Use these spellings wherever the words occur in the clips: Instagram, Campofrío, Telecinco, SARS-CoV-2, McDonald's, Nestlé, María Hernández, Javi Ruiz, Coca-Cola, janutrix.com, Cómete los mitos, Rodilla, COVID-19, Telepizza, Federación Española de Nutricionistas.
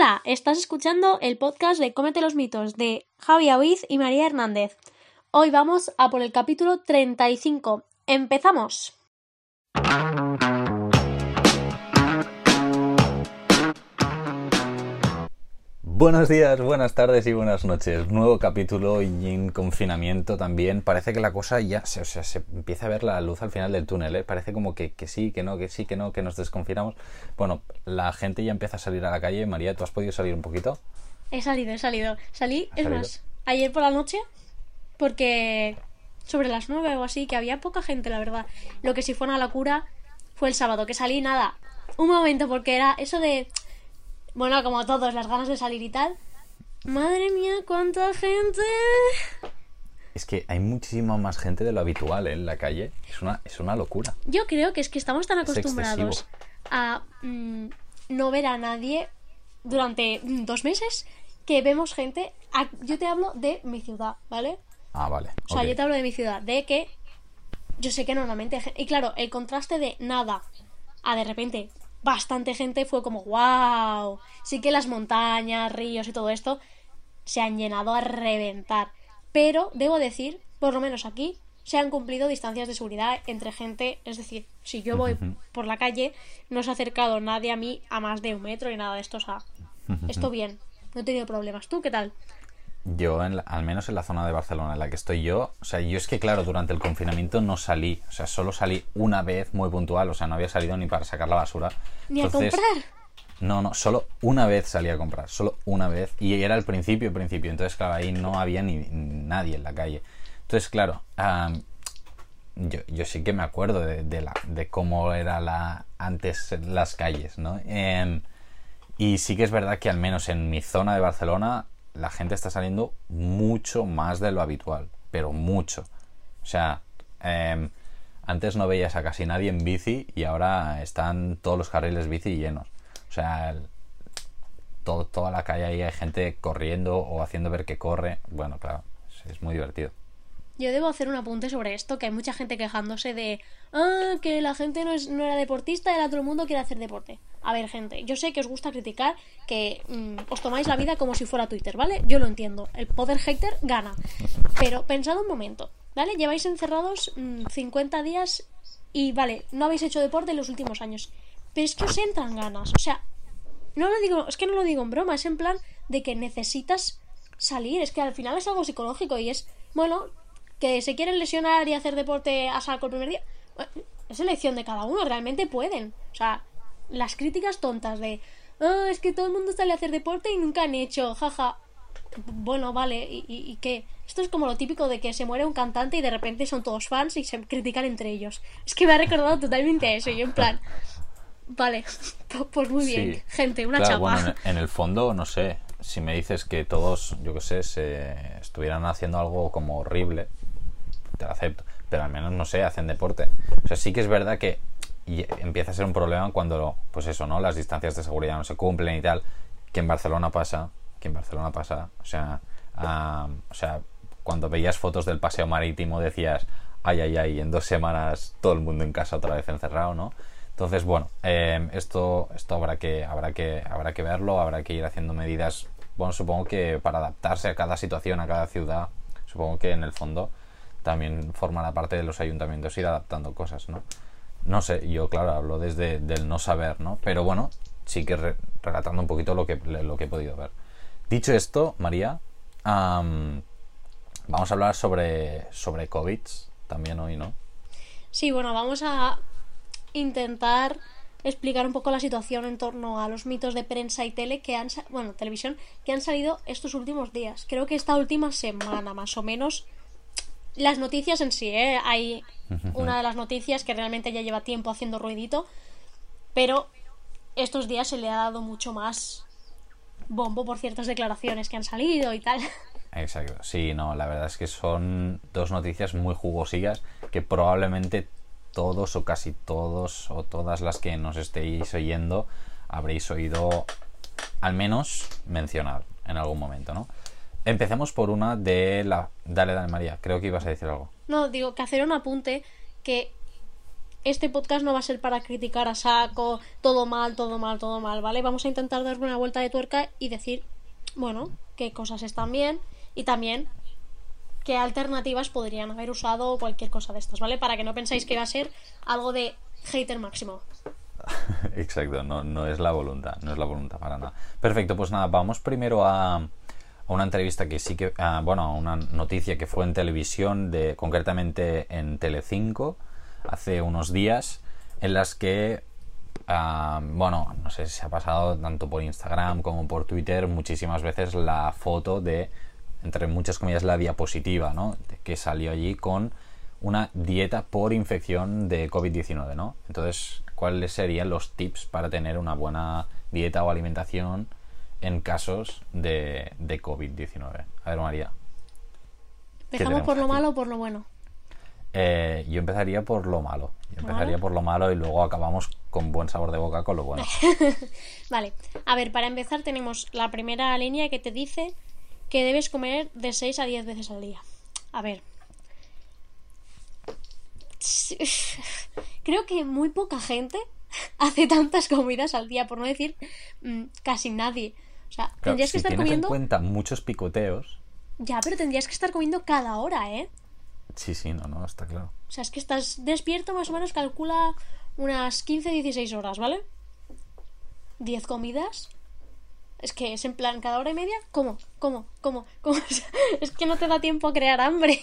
Hola, estás escuchando el podcast de Cómete los mitos de Javi Ruiz y María Hernández. Hoy vamos a por el capítulo 35. ¡Empezamos! Buenos días, buenas tardes y buenas noches. Nuevo capítulo y en confinamiento también. Parece que la cosa ya se empieza a ver la luz al final del túnel, ¿eh? Parece como que sí, que no, que sí, que no, que nos desconfinamos. Bueno, la gente ya empieza a salir a la calle. María, ¿tú has podido salir un poquito? He salido. Más, ayer por la noche, porque sobre las 9 o así, que había poca gente, la verdad. Lo que sí fue una locura fue el sábado, que salí nada. Un momento, porque era eso de... Bueno, como todos, las ganas de salir y tal. ¡Madre mía, cuánta gente! Es que hay muchísima más gente de lo habitual, ¿eh?, en la calle. Es una locura. Yo creo que es que estamos tan acostumbrados a no ver a nadie durante 2 meses que vemos gente... Yo te hablo de mi ciudad, ¿vale? Ah, vale. O sea, okay. Yo te hablo de mi ciudad, de que yo sé que normalmente... Y claro, el contraste de nada a de repente... bastante gente fue como wow. Sí que las montañas, ríos y todo esto se han llenado a reventar, pero debo decir, por lo menos aquí se han cumplido distancias de seguridad entre gente, es decir, si yo voy por la calle no se ha acercado nadie a mí a más de 1 metro ni nada de esto, o sea, esto bien, no he tenido problemas. ¿Tú qué tal? Yo, al menos en la zona de Barcelona en la que estoy yo, o sea, yo es que claro, durante el confinamiento no salí, o sea, solo salí una vez muy puntual, o sea, no había salido ni para sacar la basura. ¿Ni entonces, a comprar? No, solo una vez salí a comprar, solo una vez, y era al principio, entonces claro, ahí no había ni nadie en la calle. Entonces claro, yo sí que me acuerdo de cómo era antes las calles, ¿no? Y sí que es verdad que al menos en mi zona de Barcelona... la gente está saliendo mucho más de lo habitual, pero mucho. O sea, antes no veías a casi nadie en bici y ahora están todos los carriles bici llenos. O sea, toda la calle ahí hay gente corriendo o haciendo ver que corre. Bueno, claro, es muy divertido. Yo debo hacer un apunte sobre esto, que hay mucha gente quejándose de que la gente no era deportista y ahora todo el mundo quiere hacer deporte. A ver, gente, yo sé que os gusta criticar, que os tomáis la vida como si fuera Twitter, ¿vale? Yo lo entiendo, el poder hater gana. Pero pensad un momento, ¿vale? Lleváis encerrados 50 días y, vale, no habéis hecho deporte en los últimos años. Pero es que os entran ganas, o sea, no lo digo en broma, es en plan de que necesitas salir. Es que al final es algo psicológico y es, bueno... que se quieren lesionar y hacer deporte a saco el primer día, es elección de cada uno, realmente pueden. O sea, las críticas tontas de es que todo el mundo sale a hacer deporte y nunca han hecho, jaja. Bueno, vale, ¿y qué? Esto es como lo típico de que se muere un cantante y de repente son todos fans y se critican entre ellos. Es que me ha recordado totalmente eso, yo en plan... Vale, pues muy bien, sí, gente, una claro, chapa. Bueno, en el fondo, no sé, si me dices que todos, yo qué sé, se estuvieran haciendo algo como horrible... te lo acepto, pero al menos, no sé, hacen deporte. O sea, sí que es verdad que empieza a ser un problema cuando, pues eso, ¿no?, las distancias de seguridad no se cumplen y tal, que en Barcelona pasa, o sea, cuando veías fotos del paseo marítimo decías, ay, en 2 semanas todo el mundo en casa otra vez encerrado, ¿no? Entonces, bueno, esto habrá que verlo, habrá que ir haciendo medidas, bueno, supongo que para adaptarse a cada situación, a cada ciudad, supongo que en el fondo... también formará parte de los ayuntamientos ir adaptando cosas, ¿no? No sé, yo claro, hablo desde del no saber, ¿no? Pero bueno, sí que relatando un poquito lo que he podido ver. Dicho esto, María, vamos a hablar sobre COVID también hoy, ¿no? Sí, bueno, vamos a intentar explicar un poco la situación en torno a los mitos de prensa y tele que han, bueno, televisión, que han salido estos últimos días. Creo que esta última semana, más o menos... Las noticias en sí, ¿eh? Hay una de las noticias que realmente ya lleva tiempo haciendo ruidito, pero estos días se le ha dado mucho más bombo por ciertas declaraciones que han salido y tal. Exacto, sí, no, la verdad es que son 2 noticias muy jugosillas que probablemente todos o casi todos o todas las que nos estéis oyendo habréis oído al menos mencionar en algún momento, ¿no? Empecemos por una de la... Dale, María, creo que ibas a decir algo. No, digo, que hacer un apunte que Este podcast no va a ser para criticar a saco, todo mal, ¿vale? Vamos a intentar dar una vuelta de tuerca y decir, bueno, qué cosas están bien y también qué alternativas podrían haber usado o cualquier cosa de estas, ¿vale? Para que no pensáis que va a ser algo de hater máximo. Exacto, no es la voluntad, no es la voluntad para nada. Perfecto, pues nada, vamos primero a una entrevista que sí que... a una noticia que fue en televisión, concretamente en Telecinco, hace unos días, en las que... no sé si se ha pasado tanto por Instagram como por Twitter muchísimas veces la foto de, entre muchas comillas, la diapositiva, ¿no? Que salió allí con una dieta por infección de COVID-19, ¿no? Entonces, ¿cuáles serían los tips para tener una buena dieta o alimentación en casos de COVID-19? A ver, María. ¿Empezamos por lo malo o por lo bueno? Yo empezaría por lo malo. Y luego acabamos con buen sabor de boca con lo bueno. Vale. A ver, para empezar tenemos la primera línea que te dice que debes comer de 6 a 10 veces al día. A ver... creo que muy poca gente hace tantas comidas al día, por no decir casi nadie. O sea, claro, tendrías que estar comiendo... Si tienes en cuenta muchos picoteos... Ya, pero tendrías que estar comiendo cada hora, ¿eh? Sí, no, está claro. O sea, es que estás despierto más o menos, calcula unas 15-16 horas, ¿vale? 10 comidas... Es que es en plan, cada hora y media, ¿cómo? O sea, es que no te da tiempo a crear hambre.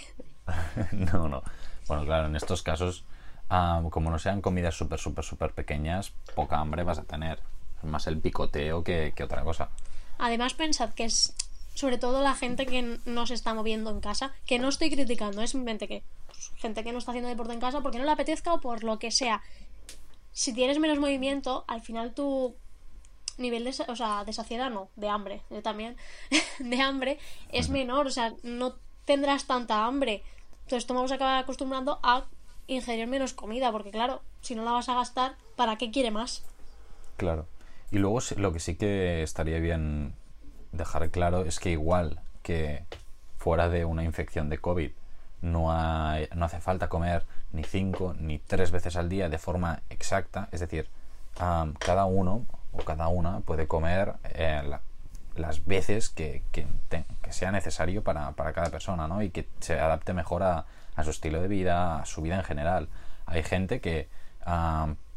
No. Bueno, claro, en estos casos, como no sean comidas súper pequeñas, poca hambre vas a tener. Es más el picoteo que otra cosa. Además, pensad que es, sobre todo la gente que no se está moviendo en casa, que no estoy criticando, es simplemente que gente que no está haciendo deporte en casa porque no le apetezca o por lo que sea. Si tienes menos movimiento, al final tú... nivel de saciedad no, de hambre, yo también, de hambre es menor, o sea, no tendrás tanta hambre, entonces tú vamos a acabar acostumbrando a ingerir menos comida, porque claro, si no la vas a gastar, ¿para qué quiere más? Claro, y luego lo que sí que estaría bien dejar claro es que igual que fuera de una infección de COVID, no hace falta comer ni 5 ni 3 veces al día de forma exacta, es decir, cada uno... o cada una puede comer las veces que sea necesario para cada persona, ¿no? Y que se adapte mejor a su estilo de vida, a su vida en general. Hay gente que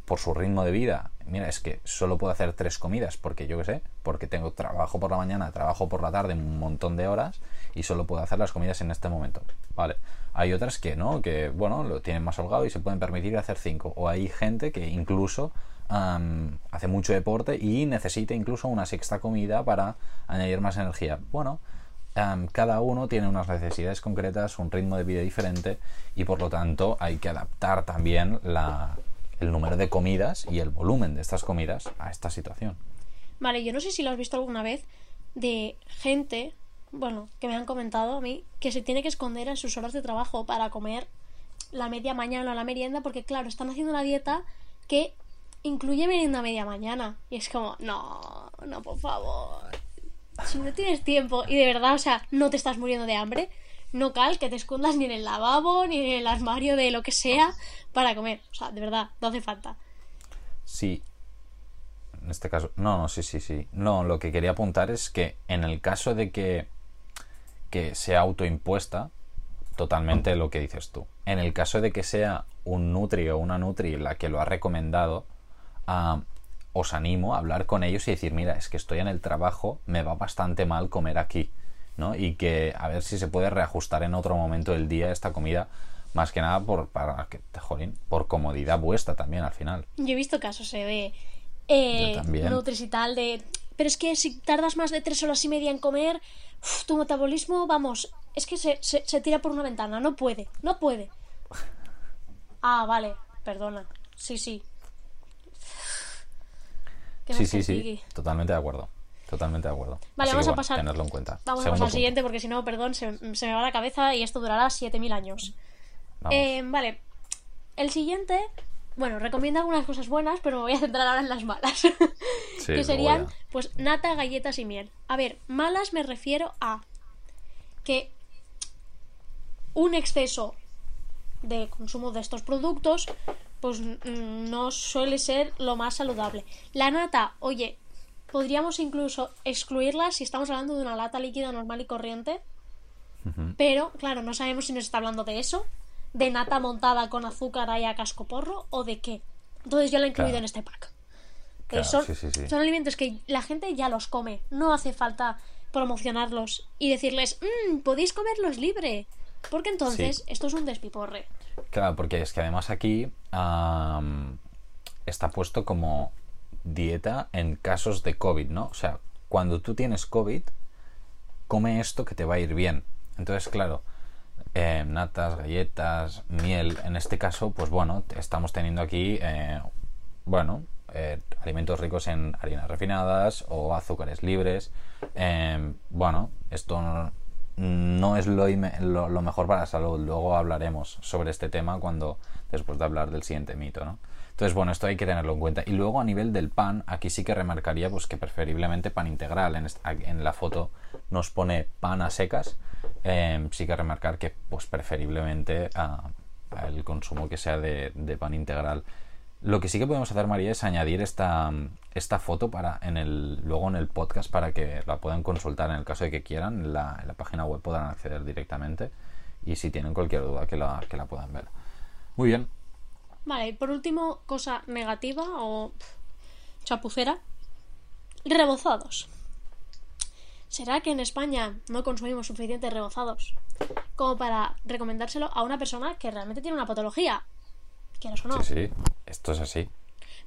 por su ritmo de vida, mira, es que solo puedo hacer 3 comidas porque yo qué sé, porque tengo trabajo por la mañana, trabajo por la tarde, un montón de horas y solo puedo hacer las comidas en este momento, ¿vale? Hay otras que no, que bueno, lo tienen más holgado y se pueden permitir hacer 5. O hay gente que incluso hace mucho deporte y necesita incluso una sexta comida para añadir más energía. Bueno, cada uno tiene unas necesidades concretas, un ritmo de vida diferente y por lo tanto hay que adaptar también el número de comidas y el volumen de estas comidas a esta situación. Vale, yo no sé si lo has visto alguna vez de gente, bueno, que me han comentado a mí que se tiene que esconder en sus horas de trabajo para comer la media mañana o la merienda porque claro, están haciendo una dieta que incluye merienda a media mañana. Y es como, no, por favor. Si no tienes tiempo y de verdad, o sea, no te estás muriendo de hambre, no cal que te escondas ni en el lavabo, ni en el armario de lo que sea para comer. O sea, de verdad, no hace falta. Sí. En este caso, sí. No, lo que quería apuntar es que en el caso de que sea autoimpuesta, totalmente lo que dices tú. En el caso de que sea un nutri o una nutri la que lo ha recomendado, os animo a hablar con ellos y decir, mira, es que estoy en el trabajo, me va bastante mal comer aquí, ¿no? Y que a ver si se puede reajustar en otro momento del día esta comida, más que nada por comodidad vuestra también al final. Yo he visto casos de nutris y tal, de pero es que si tardas más de 3 horas y media en comer, tu metabolismo, vamos, es que se tira por una ventana, no puede. Ah, vale, perdona. Sí. Sí, totalmente de acuerdo. Vale, así vamos a pasar. Tenerlo en cuenta. Vamos a pasar al siguiente porque si no, perdón, se me va la cabeza y esto durará 7.000 años. Vale, el siguiente, bueno, recomienda algunas cosas buenas, pero me voy a centrar ahora en las malas. Sí, que serían, pues, nata, galletas y miel. A ver, malas me refiero a que un exceso de consumo de estos productos pues no suele ser lo más saludable. La nata, oye, podríamos incluso excluirla si estamos hablando de una lata líquida normal y corriente, pero claro, no sabemos si nos está hablando de eso, de nata montada con azúcar ahí a cascoporro o de qué. Entonces yo la he incluido en este pack. Claro, son alimentos que la gente ya los come, no hace falta promocionarlos y decirles podéis comerlos libre, porque entonces esto es un despiporre. Claro, porque es que además aquí está puesto como dieta en casos de COVID, ¿no? O sea, cuando tú tienes COVID, come esto que te va a ir bien. Entonces, claro, natas, galletas, miel, en este caso, pues bueno, estamos teniendo aquí, alimentos ricos en harinas refinadas o azúcares libres. Esto no es lo mejor para la salud. Luego hablaremos sobre este tema después de hablar del siguiente mito, ¿no? Entonces, bueno, esto hay que tenerlo en cuenta. Y luego, a nivel del pan, aquí sí que remarcaría pues que preferiblemente pan integral. En la foto nos pone pan a secas. Sí que remarcar que pues preferiblemente el consumo que sea de pan integral. Lo que sí que podemos hacer, María, es añadir esta foto luego en el podcast para que la puedan consultar en el caso de que quieran. En la página web podrán acceder directamente y si tienen cualquier duda que la puedan ver. Muy bien. Vale, y por último, cosa negativa o chapucera. Rebozados. ¿Será que en España no consumimos suficientes rebozados como para recomendárselo a una persona que realmente tiene una patología? ¿Quieres o no? Sí, esto es así.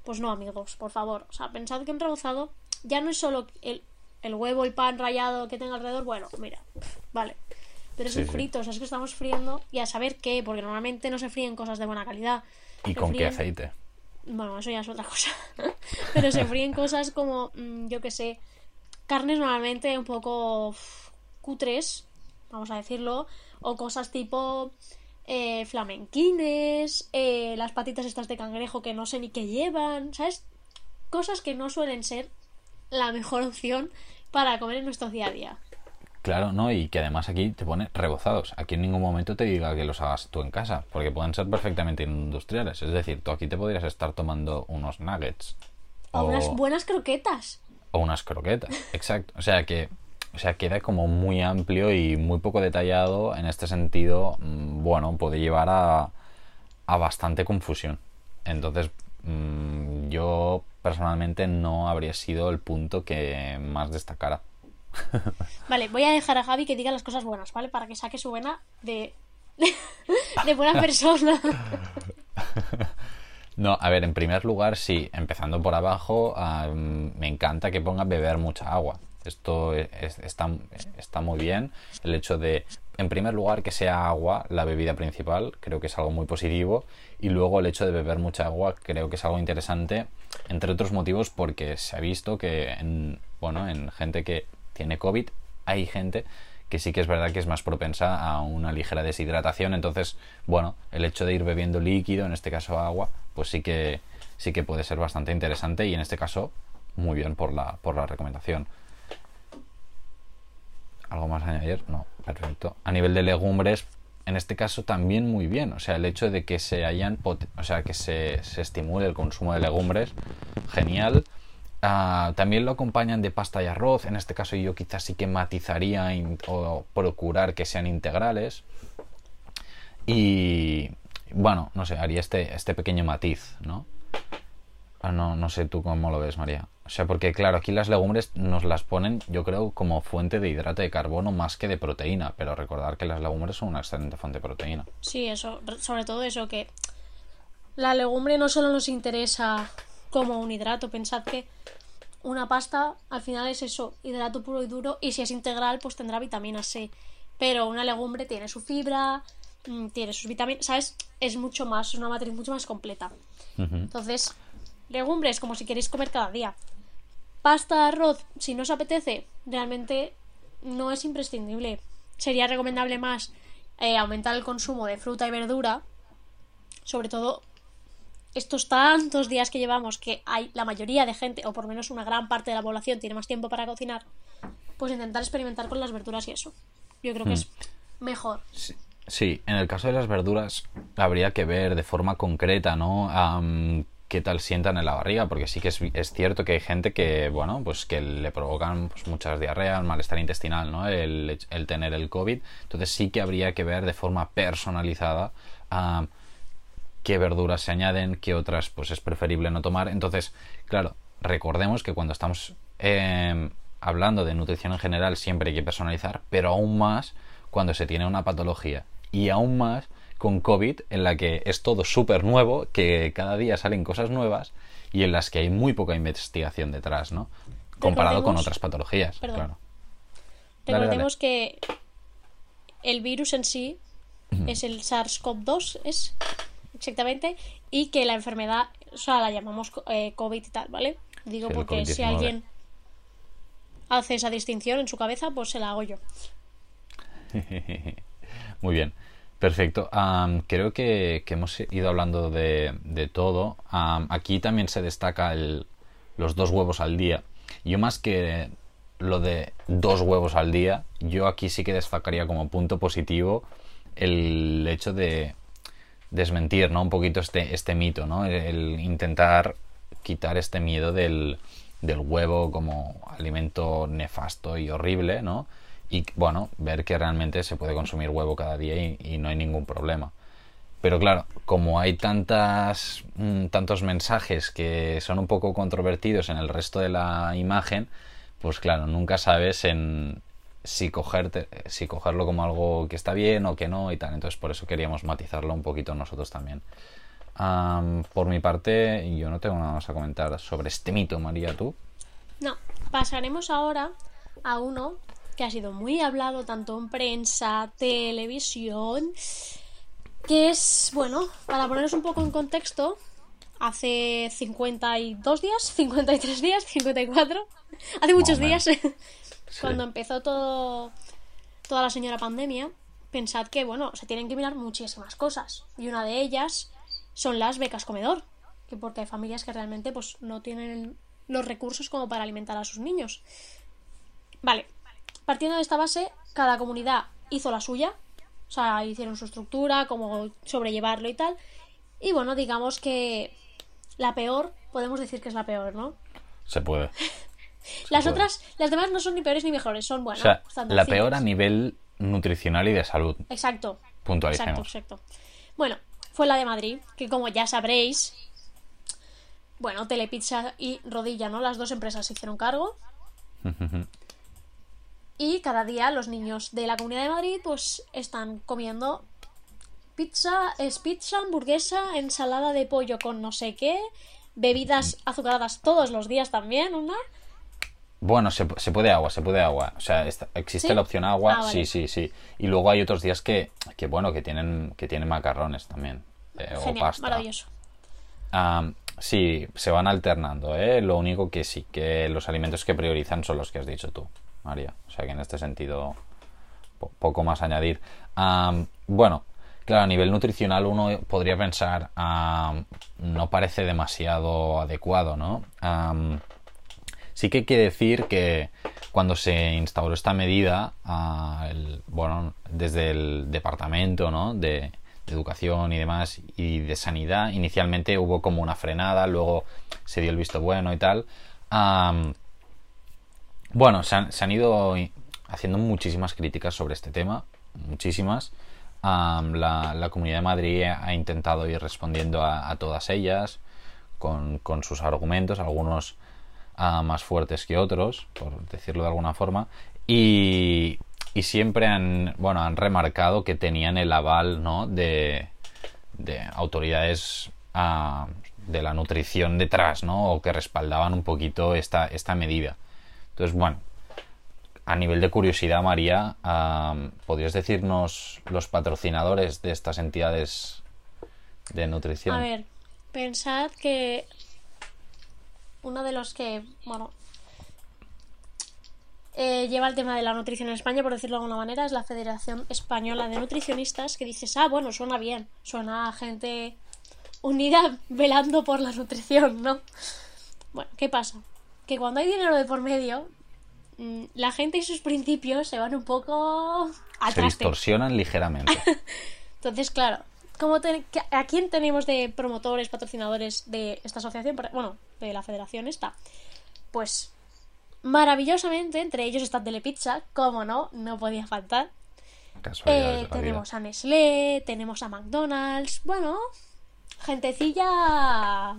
Pues no, amigos, por favor. O sea, pensad que un rebozado ya no es solo el huevo, el pan rallado que tenga alrededor. Bueno, mira, vale. Pero es un frito, o sea, es que estamos friendo y a saber qué, porque normalmente no se fríen cosas de buena calidad. ¿Y con qué aceite? Bueno, eso ya es otra cosa. Pero se fríen cosas como, yo qué sé, carnes normalmente un poco cutres, vamos a decirlo, o cosas tipo... flamenquines, las patitas estas de cangrejo que no sé ni qué llevan, ¿sabes? Cosas que no suelen ser la mejor opción para comer en nuestro día a día. Claro, ¿no? Y que además aquí te pone rebozados. Aquí en ningún momento te diga que los hagas tú en casa, porque pueden ser perfectamente industriales. Es decir, tú aquí te podrías estar tomando unos nuggets. O unas buenas croquetas. O unas croquetas, exacto. O sea que... queda como muy amplio y muy poco detallado. En este sentido, bueno, puede llevar a bastante confusión. Entonces, yo personalmente no habría sido el punto que más destacara. Vale, voy a dejar a Javi que diga las cosas buenas, ¿vale? Para que saque su vena de buena persona. No, a ver, en primer lugar, sí, empezando por abajo, me encanta que ponga beber mucha agua. Esto está muy bien. El hecho de, en primer lugar, que sea agua la bebida principal, creo que es algo muy positivo. Y luego el hecho de beber mucha agua creo que es algo interesante, entre otros motivos porque se ha visto que en gente que tiene COVID hay gente que sí que es verdad que es más propensa a una ligera deshidratación. Entonces, bueno, el hecho de ir bebiendo líquido, en este caso agua, pues sí que puede ser bastante interesante. Y en este caso, muy bien por la recomendación. ¿Algo más a añadir? No, perfecto. A nivel de legumbres, en este caso también muy bien. O sea, el hecho de que se estimule el consumo de legumbres, genial. También lo acompañan de pasta y arroz. En este caso yo quizás sí que matizaría o procurar que sean integrales. Y, bueno, no sé, haría este pequeño matiz, ¿no? No sé tú cómo lo ves, María. O sea, porque claro, aquí las legumbres nos las ponen, yo creo, como fuente de hidrato de carbono más que de proteína. Pero recordar que las legumbres son una excelente fuente de proteína. Sí, eso, sobre todo eso, que la legumbre no solo nos interesa como un hidrato. Pensad que una pasta al final es eso, hidrato puro y duro. Y si es integral, pues tendrá vitamina C. Pero una legumbre tiene su fibra, tiene sus vitaminas, ¿sabes? Es mucho más, es una matriz mucho más completa. Entonces... legumbres, como si queréis comer cada día. Pasta, arroz, si no os apetece, realmente no es imprescindible. Sería recomendable más aumentar el consumo de fruta y verdura, sobre todo estos tantos días que llevamos, que hay la mayoría de gente, o por lo menos una gran parte de la población, tiene más tiempo para cocinar, pues intentar experimentar con las verduras y eso. Yo creo que es mejor. Sí. Sí, en el caso de las verduras habría que ver de forma concreta, ¿no? Qué tal sientan en la barriga, porque sí que es cierto que hay gente que, bueno, pues que le provocan pues, muchas diarreas, malestar intestinal, ¿no? El tener el COVID. Entonces sí que habría que ver de forma personalizada qué verduras se añaden, qué otras pues es preferible no tomar. Entonces, claro, recordemos que cuando estamos hablando de nutrición en general siempre hay que personalizar, pero aún más cuando se tiene una patología y aún más con COVID, en la que es todo súper nuevo, que cada día salen cosas nuevas y en las que hay muy poca investigación detrás, ¿no? Comparado con otras patologías, claro. Recordemos que el virus en sí es el SARS-CoV-2, es exactamente, y que la enfermedad, o sea, la llamamos COVID y tal, ¿vale? Digo sí, porque si alguien hace esa distinción en su cabeza, pues se la hago yo. Muy bien, perfecto. Creo que hemos ido hablando de todo. Aquí también se destaca los 2 huevos al día. Yo más que lo de 2 huevos al día, yo aquí sí que destacaría como punto positivo el hecho de desmentir, ¿no? Un poquito este mito, ¿no? El intentar quitar este miedo del huevo como alimento nefasto y horrible, ¿no? Y bueno, ver que realmente se puede consumir huevo cada día y no hay ningún problema. Pero claro, como hay tantos mensajes que son un poco controvertidos en el resto de la imagen, pues claro, nunca sabes si cogerlo como algo que está bien o que no y tal. Entonces por eso queríamos matizarlo un poquito nosotros también. Por mi parte, yo no tengo nada más a comentar sobre este mito, María, ¿tú? No, pasaremos ahora a uno que ha sido muy hablado tanto en prensa, televisión, que es, bueno, para poneros un poco en contexto, hace 52 días, 53 días, 54, hace muchos días, sí. Cuando empezó toda la señora pandemia, pensad que, bueno, se tienen que mirar muchísimas cosas, y una de ellas son las becas comedor, que porque hay familias que realmente pues no tienen los recursos como para alimentar a sus niños. Vale. Partiendo de esta base, cada comunidad hizo la suya, o sea, hicieron su estructura, cómo sobrellevarlo y tal, y bueno, digamos que la peor, podemos decir que es la peor, ¿no? Se puede. Las demás no son ni peores ni mejores, son buenas. O sea, la peor a nivel nutricional y de salud. Exacto. Puntualicemos. Exacto. Bueno, fue la de Madrid, que como ya sabréis, bueno, Telepizza y Rodilla, ¿no? Las dos empresas se hicieron cargo. Y cada día los niños de la Comunidad de Madrid pues están comiendo pizza, hamburguesa, ensalada de pollo con no sé qué, bebidas azucaradas todos los días también, ¿no? Bueno, se puede agua. O sea, existe ¿sí? la opción agua, vale. Sí. Y luego hay otros días que bueno, que tienen macarrones también. Genial, o pasta. Maravilloso. Sí, se van alternando, ¿eh? Lo único que sí, que los alimentos que priorizan son los que has dicho tú, María, o sea que en este sentido poco más añadir. Bueno, claro, a nivel nutricional uno podría pensar no parece demasiado adecuado, ¿no? Sí que hay que decir que cuando se instauró esta medida desde el departamento, ¿no? de educación y demás y de sanidad, inicialmente hubo como una frenada, luego se dio el visto bueno y tal. Bueno, se han ido haciendo muchísimas críticas sobre este tema, muchísimas. La Comunidad de Madrid ha intentado ir respondiendo a todas ellas con sus argumentos, algunos más fuertes que otros, por decirlo de alguna forma, y siempre han remarcado que tenían el aval, ¿no? de autoridades de la nutrición detrás, ¿no? O que respaldaban un poquito esta medida. Entonces, bueno, a nivel de curiosidad, María, ¿podrías decirnos los patrocinadores de estas entidades de nutrición? A ver, pensad que uno de los que, bueno, lleva el tema de la nutrición en España, por decirlo de alguna manera, es la Federación Española de Nutricionistas, que dices, bueno, suena bien, suena a gente unida velando por la nutrición, ¿no? Bueno, ¿qué pasa? Que cuando hay dinero de por medio, la gente y sus principios se van un poco al traste. Se distorsionan ligeramente. Entonces, claro, ¿a quién tenemos de promotores, patrocinadores de esta asociación? Bueno, de la federación esta. Pues, maravillosamente, entre ellos está Telepizza, cómo no, no podía faltar. Tenemos a Nestlé, tenemos a McDonald's, bueno, gentecilla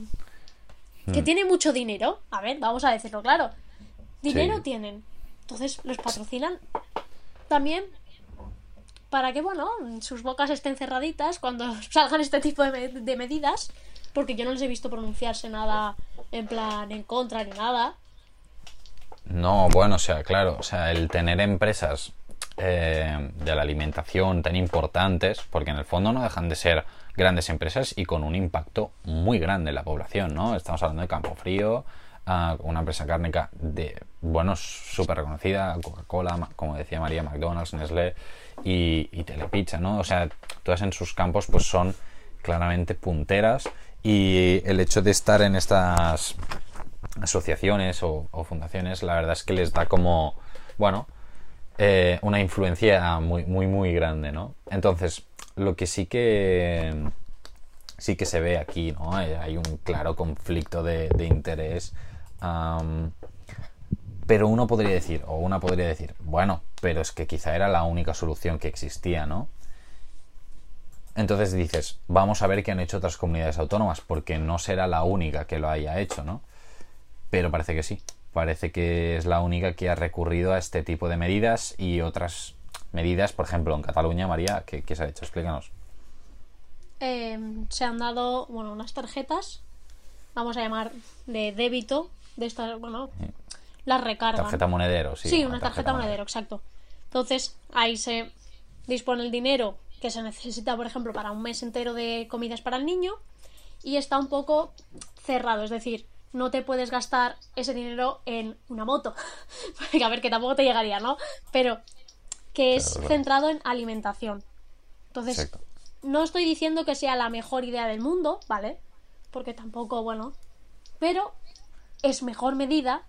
que tiene mucho dinero. A ver, vamos a decirlo claro. Dinero tienen. Entonces los patrocinan también para que, bueno, sus bocas estén cerraditas cuando salgan este tipo de medidas, porque yo no les he visto pronunciarse nada en plan en contra ni nada. No, bueno, o sea, claro, o sea, el tener empresas de la alimentación tan importantes, porque en el fondo no dejan de ser grandes empresas y con un impacto muy grande en la población, ¿no? Estamos hablando de Campofrío, una empresa cárnica de, bueno, súper reconocida, Coca-Cola, como decía María, McDonald's, Nestlé y Telepizza, ¿no? O sea, todas en sus campos pues son claramente punteras, y el hecho de estar en estas asociaciones o fundaciones, la verdad es que les da como, bueno, una influencia muy, muy, muy grande, ¿no? Entonces, lo que sí que se ve aquí, ¿no? Hay un claro conflicto de interés. Pero uno podría decir, o una podría decir, bueno, pero es que quizá era la única solución que existía, ¿no? Entonces dices, vamos a ver qué han hecho otras comunidades autónomas, porque no será la única que lo haya hecho, ¿no? Pero parece que sí. Parece que es la única que ha recurrido a este tipo de medidas y otras medidas, por ejemplo, en Cataluña. María, ¿qué se ha hecho? Explícanos. Se han dado, bueno, unas tarjetas, vamos a llamar de débito, de estas, bueno, las recargan. Tarjeta monedero, sí. Sí, una tarjeta monedero, exacto. Entonces, ahí se dispone el dinero que se necesita, por ejemplo, para un mes entero de comidas para el niño, y está un poco cerrado, es decir, no te puedes gastar ese dinero en una moto, porque a ver, que tampoco te llegaría, ¿no? Pero que es centrado en alimentación. Entonces, exacto, no estoy diciendo que sea la mejor idea del mundo, ¿vale? Porque tampoco, bueno, pero es mejor medida,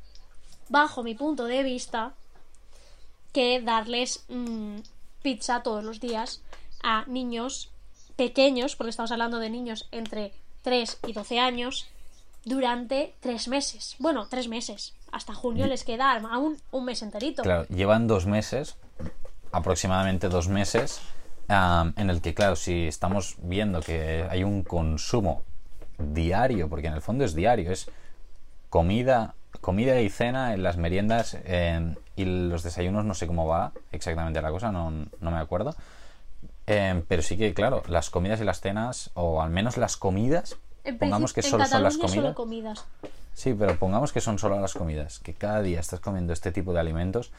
bajo mi punto de vista, que darles pizza todos los días a niños pequeños, porque estamos hablando de niños entre 3 y 12 años, durante 3 meses. Bueno, 3 meses. Hasta junio les queda aún un mes enterito. Claro, llevan 2 meses, aproximadamente 2 meses, en el que, claro, si estamos viendo que hay un consumo diario, porque en el fondo es diario, es comida y cena en las meriendas, y los desayunos, no sé cómo va exactamente la cosa, no me acuerdo. Pero sí que, claro, las comidas y las cenas, o al menos las comidas, pongamos que solo son las comidas. Sí, pero pongamos que son solo las comidas, que cada día estás comiendo este tipo de alimentos.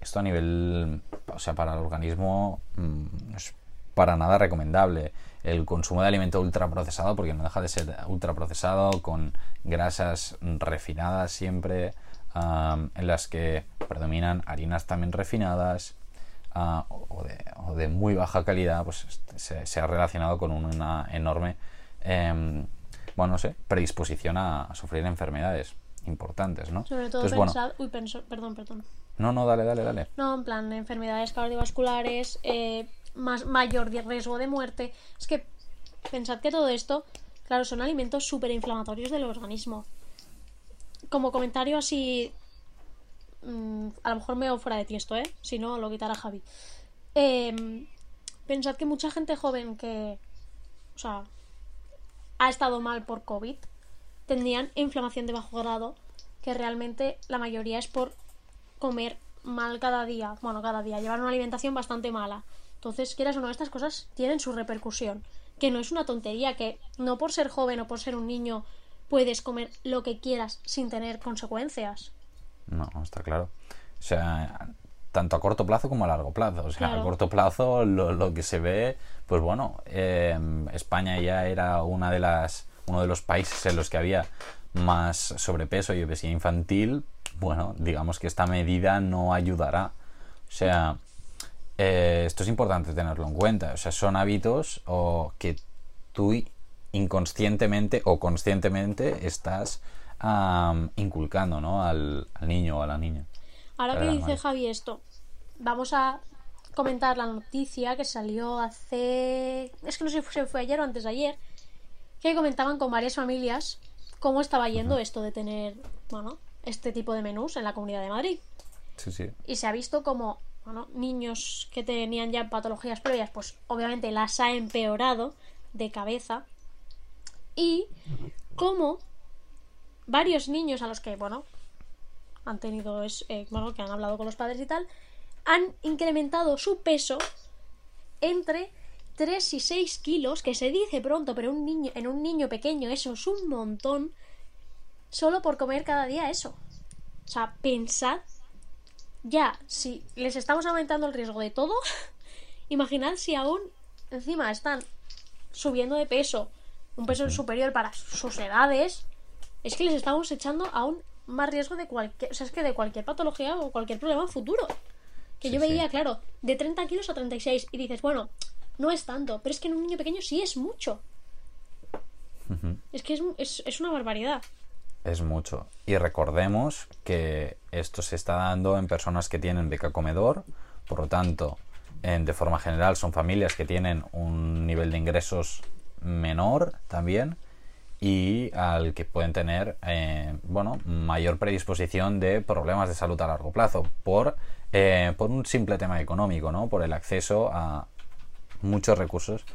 Esto a nivel, o sea, para el organismo no es para nada recomendable el consumo de alimento ultraprocesado, porque no deja de ser ultraprocesado, con grasas refinadas siempre, en las que predominan harinas también refinadas, o de muy baja calidad. Pues se ha relacionado con una enorme predisposición a sufrir enfermedades importantes, ¿no? Sobre todo perdón. No, dale. No, en plan, enfermedades cardiovasculares, mayor riesgo de muerte. Es que pensad que todo esto, claro, son alimentos superinflamatorios del organismo. Como comentario así, a lo mejor me voy fuera de tiesto, si no lo quitará Javi. Pensad que mucha gente joven que, o sea, ha estado mal por COVID, tendrían inflamación de bajo grado, que realmente la mayoría es por comer mal cada día, llevar una alimentación bastante mala. Entonces, quieras o no, estas cosas tienen su repercusión, que no es una tontería, que no por ser joven o por ser un niño puedes comer lo que quieras sin tener consecuencias. No, está claro. O sea, tanto a corto plazo como a largo plazo. O sea, claro, a corto plazo lo que se ve, pues bueno, España ya era uno de los países en los que había más sobrepeso y obesidad infantil. Bueno, digamos que esta medida no ayudará. O sea, esto es importante tenerlo en cuenta. O sea, son hábitos o que tú inconscientemente o conscientemente estás inculcando, ¿no? al niño o a la niña. Ahora que dice Javi esto, vamos a comentar la noticia que salió hace... Es que no sé si fue ayer o antes de ayer, que comentaban con varias familias cómo estaba yendo esto de tener, bueno, este tipo de menús en la Comunidad de Madrid. Sí, sí. Y se ha visto como, bueno, niños que tenían ya patologías previas, pues obviamente las ha empeorado de cabeza. Y como varios niños a los que, bueno, han tenido, que han hablado con los padres y tal, han incrementado su peso entre 3 y 6 kilos, que se dice pronto, pero en un niño pequeño eso es un montón, solo por comer cada día eso. O sea, pensad, ya, si les estamos aumentando el riesgo de todo, imaginad si aún encima están subiendo de peso, un peso superior para sus edades, es que les estamos echando aún más riesgo de cualquier, o sea, es que de cualquier patología o cualquier problema futuro. Que sí, yo veía, claro, de 30 kilos a 36, y dices, bueno, no es tanto, pero es que en un niño pequeño sí es mucho. Es que es una barbaridad. Es mucho. Y recordemos que esto se está dando en personas que tienen beca comedor, por lo tanto, de forma general son familias que tienen un nivel de ingresos menor también, y al que pueden tener mayor predisposición de problemas de salud a largo plazo por un simple tema económico, ¿no? Por el acceso a muchos recursos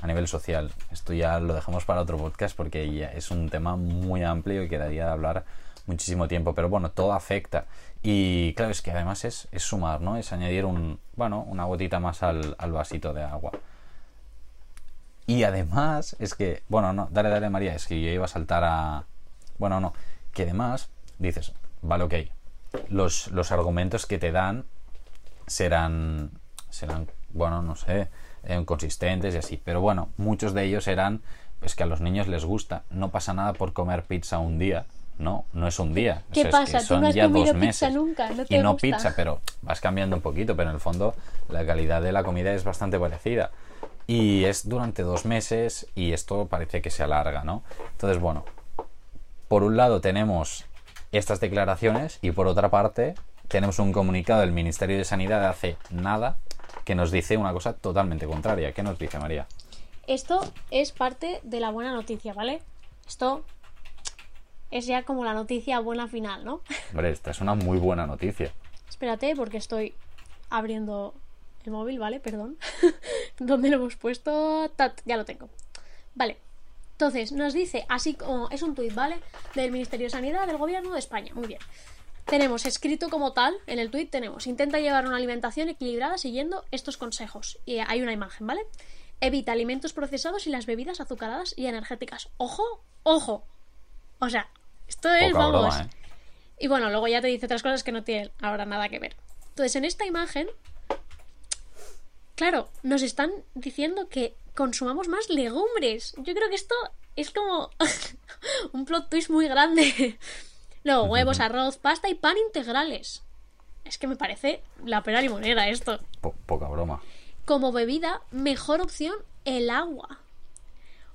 a nivel social. Esto ya lo dejamos para otro podcast porque ya es un tema muy amplio y quedaría de hablar muchísimo tiempo, pero bueno, todo afecta. Y claro, es que además es sumar, ¿no? Es añadir una gotita más al vasito de agua. Y además, es que... Bueno, no, dale María, es que yo iba a saltar a... Bueno, no, que además dices, vale, ok, los argumentos que te dan serán bueno, no sé, consistentes y así, pero bueno, muchos de ellos serán, es que a los niños les gusta, no pasa nada por comer pizza un día, no es un día. ¿Qué pasa? Es que son, ¿tú no has ya comido 2 meses pizza nunca? ¿No te y no gusta? Pizza, pero vas cambiando un poquito, pero en el fondo la calidad de la comida es bastante parecida. Y es durante 2 meses y esto parece que se alarga, ¿no? Entonces, bueno, por un lado tenemos estas declaraciones y por otra parte tenemos un comunicado del Ministerio de Sanidad de hace nada que nos dice una cosa totalmente contraria. ¿Qué nos dice, María? Esto es parte de la buena noticia, ¿vale? Esto es ya como la noticia buena final, ¿no? Hombre, esta es una muy buena noticia. Espérate, porque estoy abriendo... el móvil, ¿vale? Perdón. ¿Dónde lo hemos puesto? ¡Tat! Ya lo tengo. Vale. Entonces, nos dice, así como... Es un tuit, ¿vale? Del Ministerio de Sanidad del Gobierno de España. Muy bien. Tenemos escrito como tal, en el tuit tenemos: intenta llevar una alimentación equilibrada siguiendo estos consejos. Y hay una imagen, ¿vale? Evita alimentos procesados y las bebidas azucaradas y energéticas. ¡Ojo! ¡Ojo! O sea, esto es... Poca vamos. Broma, ¿eh? Y bueno, luego ya te dice otras cosas que no tienen ahora nada que ver. Entonces, en esta imagen... Claro, nos están diciendo que consumamos más legumbres. Yo creo que esto es como un plot twist muy grande. Luego, huevos, arroz, pasta y pan integrales. Es que me parece la pera limonera esto. Poca broma. Como bebida, mejor opción el agua.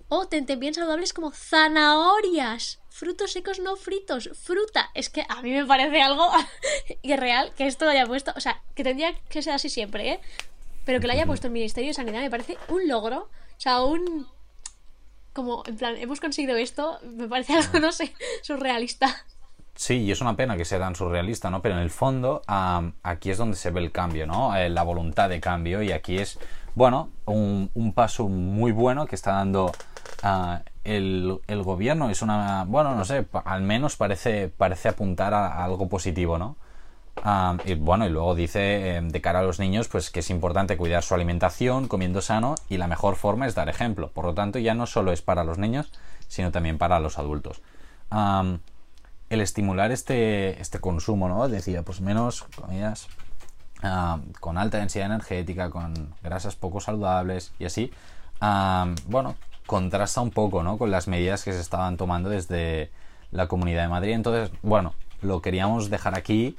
O tenten bien saludables como zanahorias, frutos secos no fritos, fruta. Es que a mí me parece algo irreal que esto lo haya puesto. O sea, que tendría que ser así siempre, ¿eh? Pero que lo haya puesto el Ministerio de Sanidad me parece un logro. O sea, como, en plan, hemos conseguido esto, me parece algo, no sé, surrealista. Sí, y es una pena que sea tan surrealista, ¿no? Pero en el fondo, aquí es donde se ve el cambio, ¿no? La voluntad de cambio. Y aquí es, bueno, un paso muy bueno que está dando el gobierno. Es una... Bueno, no sé, al menos parece apuntar a algo positivo, ¿no? Y luego dice de cara a los niños pues que es importante cuidar su alimentación comiendo sano, y la mejor forma es dar ejemplo. Por lo tanto, ya no solo es para los niños, sino también para los adultos. El estimular este consumo, ¿no? Decía, pues menos comidas con alta densidad energética, con grasas poco saludables y así. Contrasta un poco, ¿no? Con las medidas que se estaban tomando desde la Comunidad de Madrid. Entonces, bueno, lo queríamos dejar aquí.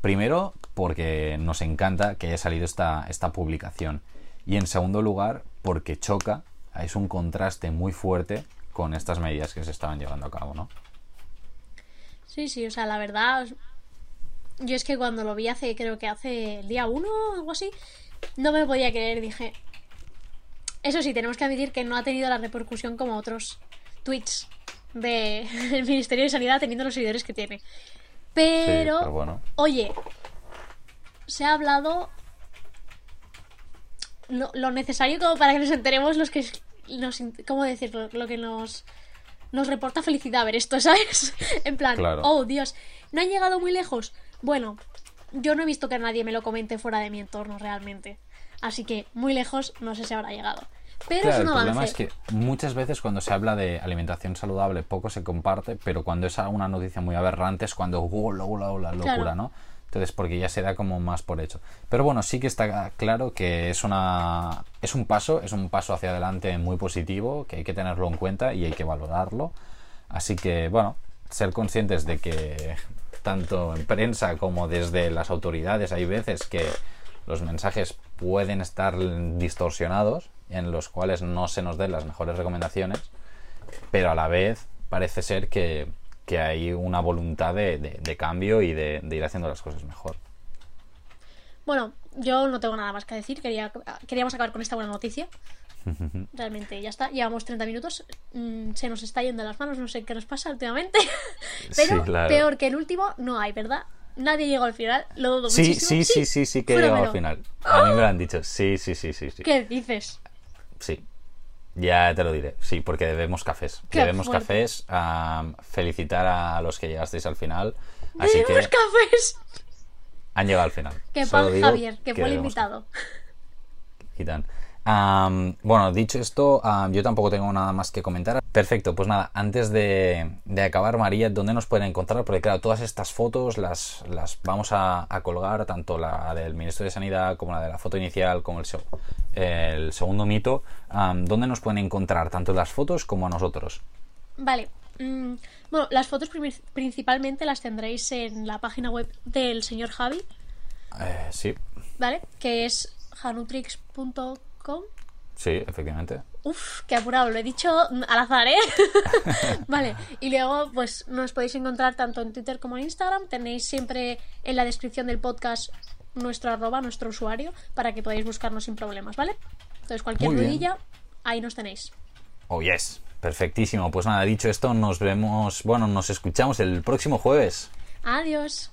Primero, porque nos encanta que haya salido esta publicación. Y en segundo lugar, porque choca, es un contraste muy fuerte con estas medidas que se estaban llevando a cabo, ¿no? Sí, o sea, la verdad, Yo es que cuando lo vi hace, creo que hace el día 1 o algo así, no me lo podía creer, dije... Eso sí, tenemos que admitir que no ha tenido la repercusión como otros tweets del Ministerio de Sanidad teniendo los seguidores que tiene. Pero, sí, pero bueno. Oye, se ha hablado lo necesario como para que nos enteremos los que... ¿cómo decirlo? Lo que nos reporta felicidad ver esto, ¿sabes? En plan, claro. Oh, Dios, ¿no han llegado muy lejos? Bueno, yo no he visto que nadie me lo comente fuera de mi entorno realmente. Así que muy lejos no sé si habrá llegado. Pero claro, es un avance. El problema es que muchas veces cuando se habla de alimentación saludable poco se comparte, pero cuando es una noticia muy aberrante es cuando locura, claro. ¿No? Entonces, porque ya se da como más por hecho. Pero bueno, sí que está claro que es un paso hacia adelante muy positivo, que hay que tenerlo en cuenta y hay que valorarlo. Así que, bueno, ser conscientes de que tanto en prensa como desde las autoridades hay veces que los mensajes pueden estar distorsionados, en los cuales no se nos den las mejores recomendaciones, pero a la vez parece ser que hay una voluntad de cambio y de ir haciendo las cosas mejor. Bueno, yo no tengo nada más que decir. Queríamos acabar con esta buena noticia. Realmente ya está. Llevamos 30 minutos. Se nos está yendo las manos. No sé qué nos pasa últimamente. Pero sí, claro. Peor que el último no hay, ¿verdad? Nadie llegó al final. Lo dudo muchísimo. Sí que he llegado al final. A mí me lo han dicho. Sí. ¿Qué dices? Sí. Ya te lo diré, sí, porque debemos cafés. Debemos cafés, felicitar a los que llegasteis al final. Así que cafés. Han llegado al final. Que Pan Javier, que fue el invitado. Bueno, dicho esto, yo tampoco tengo nada más que comentar. Perfecto, pues nada, antes de acabar, María, ¿dónde nos pueden encontrar? Porque claro, todas estas fotos las vamos a colgar, tanto la del Ministerio de Sanidad como la de la foto inicial, como el segundo mito. ¿Dónde nos pueden encontrar? Tanto las fotos como a nosotros. Vale, bueno, las fotos principalmente las tendréis en la página web del señor Javi. Sí. Vale, que es janutrix.com. Sí, efectivamente. Uf, qué apurado, lo he dicho al azar, ¿eh? Vale, y luego pues nos podéis encontrar tanto en Twitter como en Instagram. Tenéis siempre en la descripción del podcast nuestro usuario, para que podáis buscarnos sin problemas, ¿vale? Entonces cualquier dudilla, ahí nos tenéis. Oh yes, perfectísimo. Pues nada, dicho esto, nos vemos, bueno, nos escuchamos el próximo jueves. Adiós.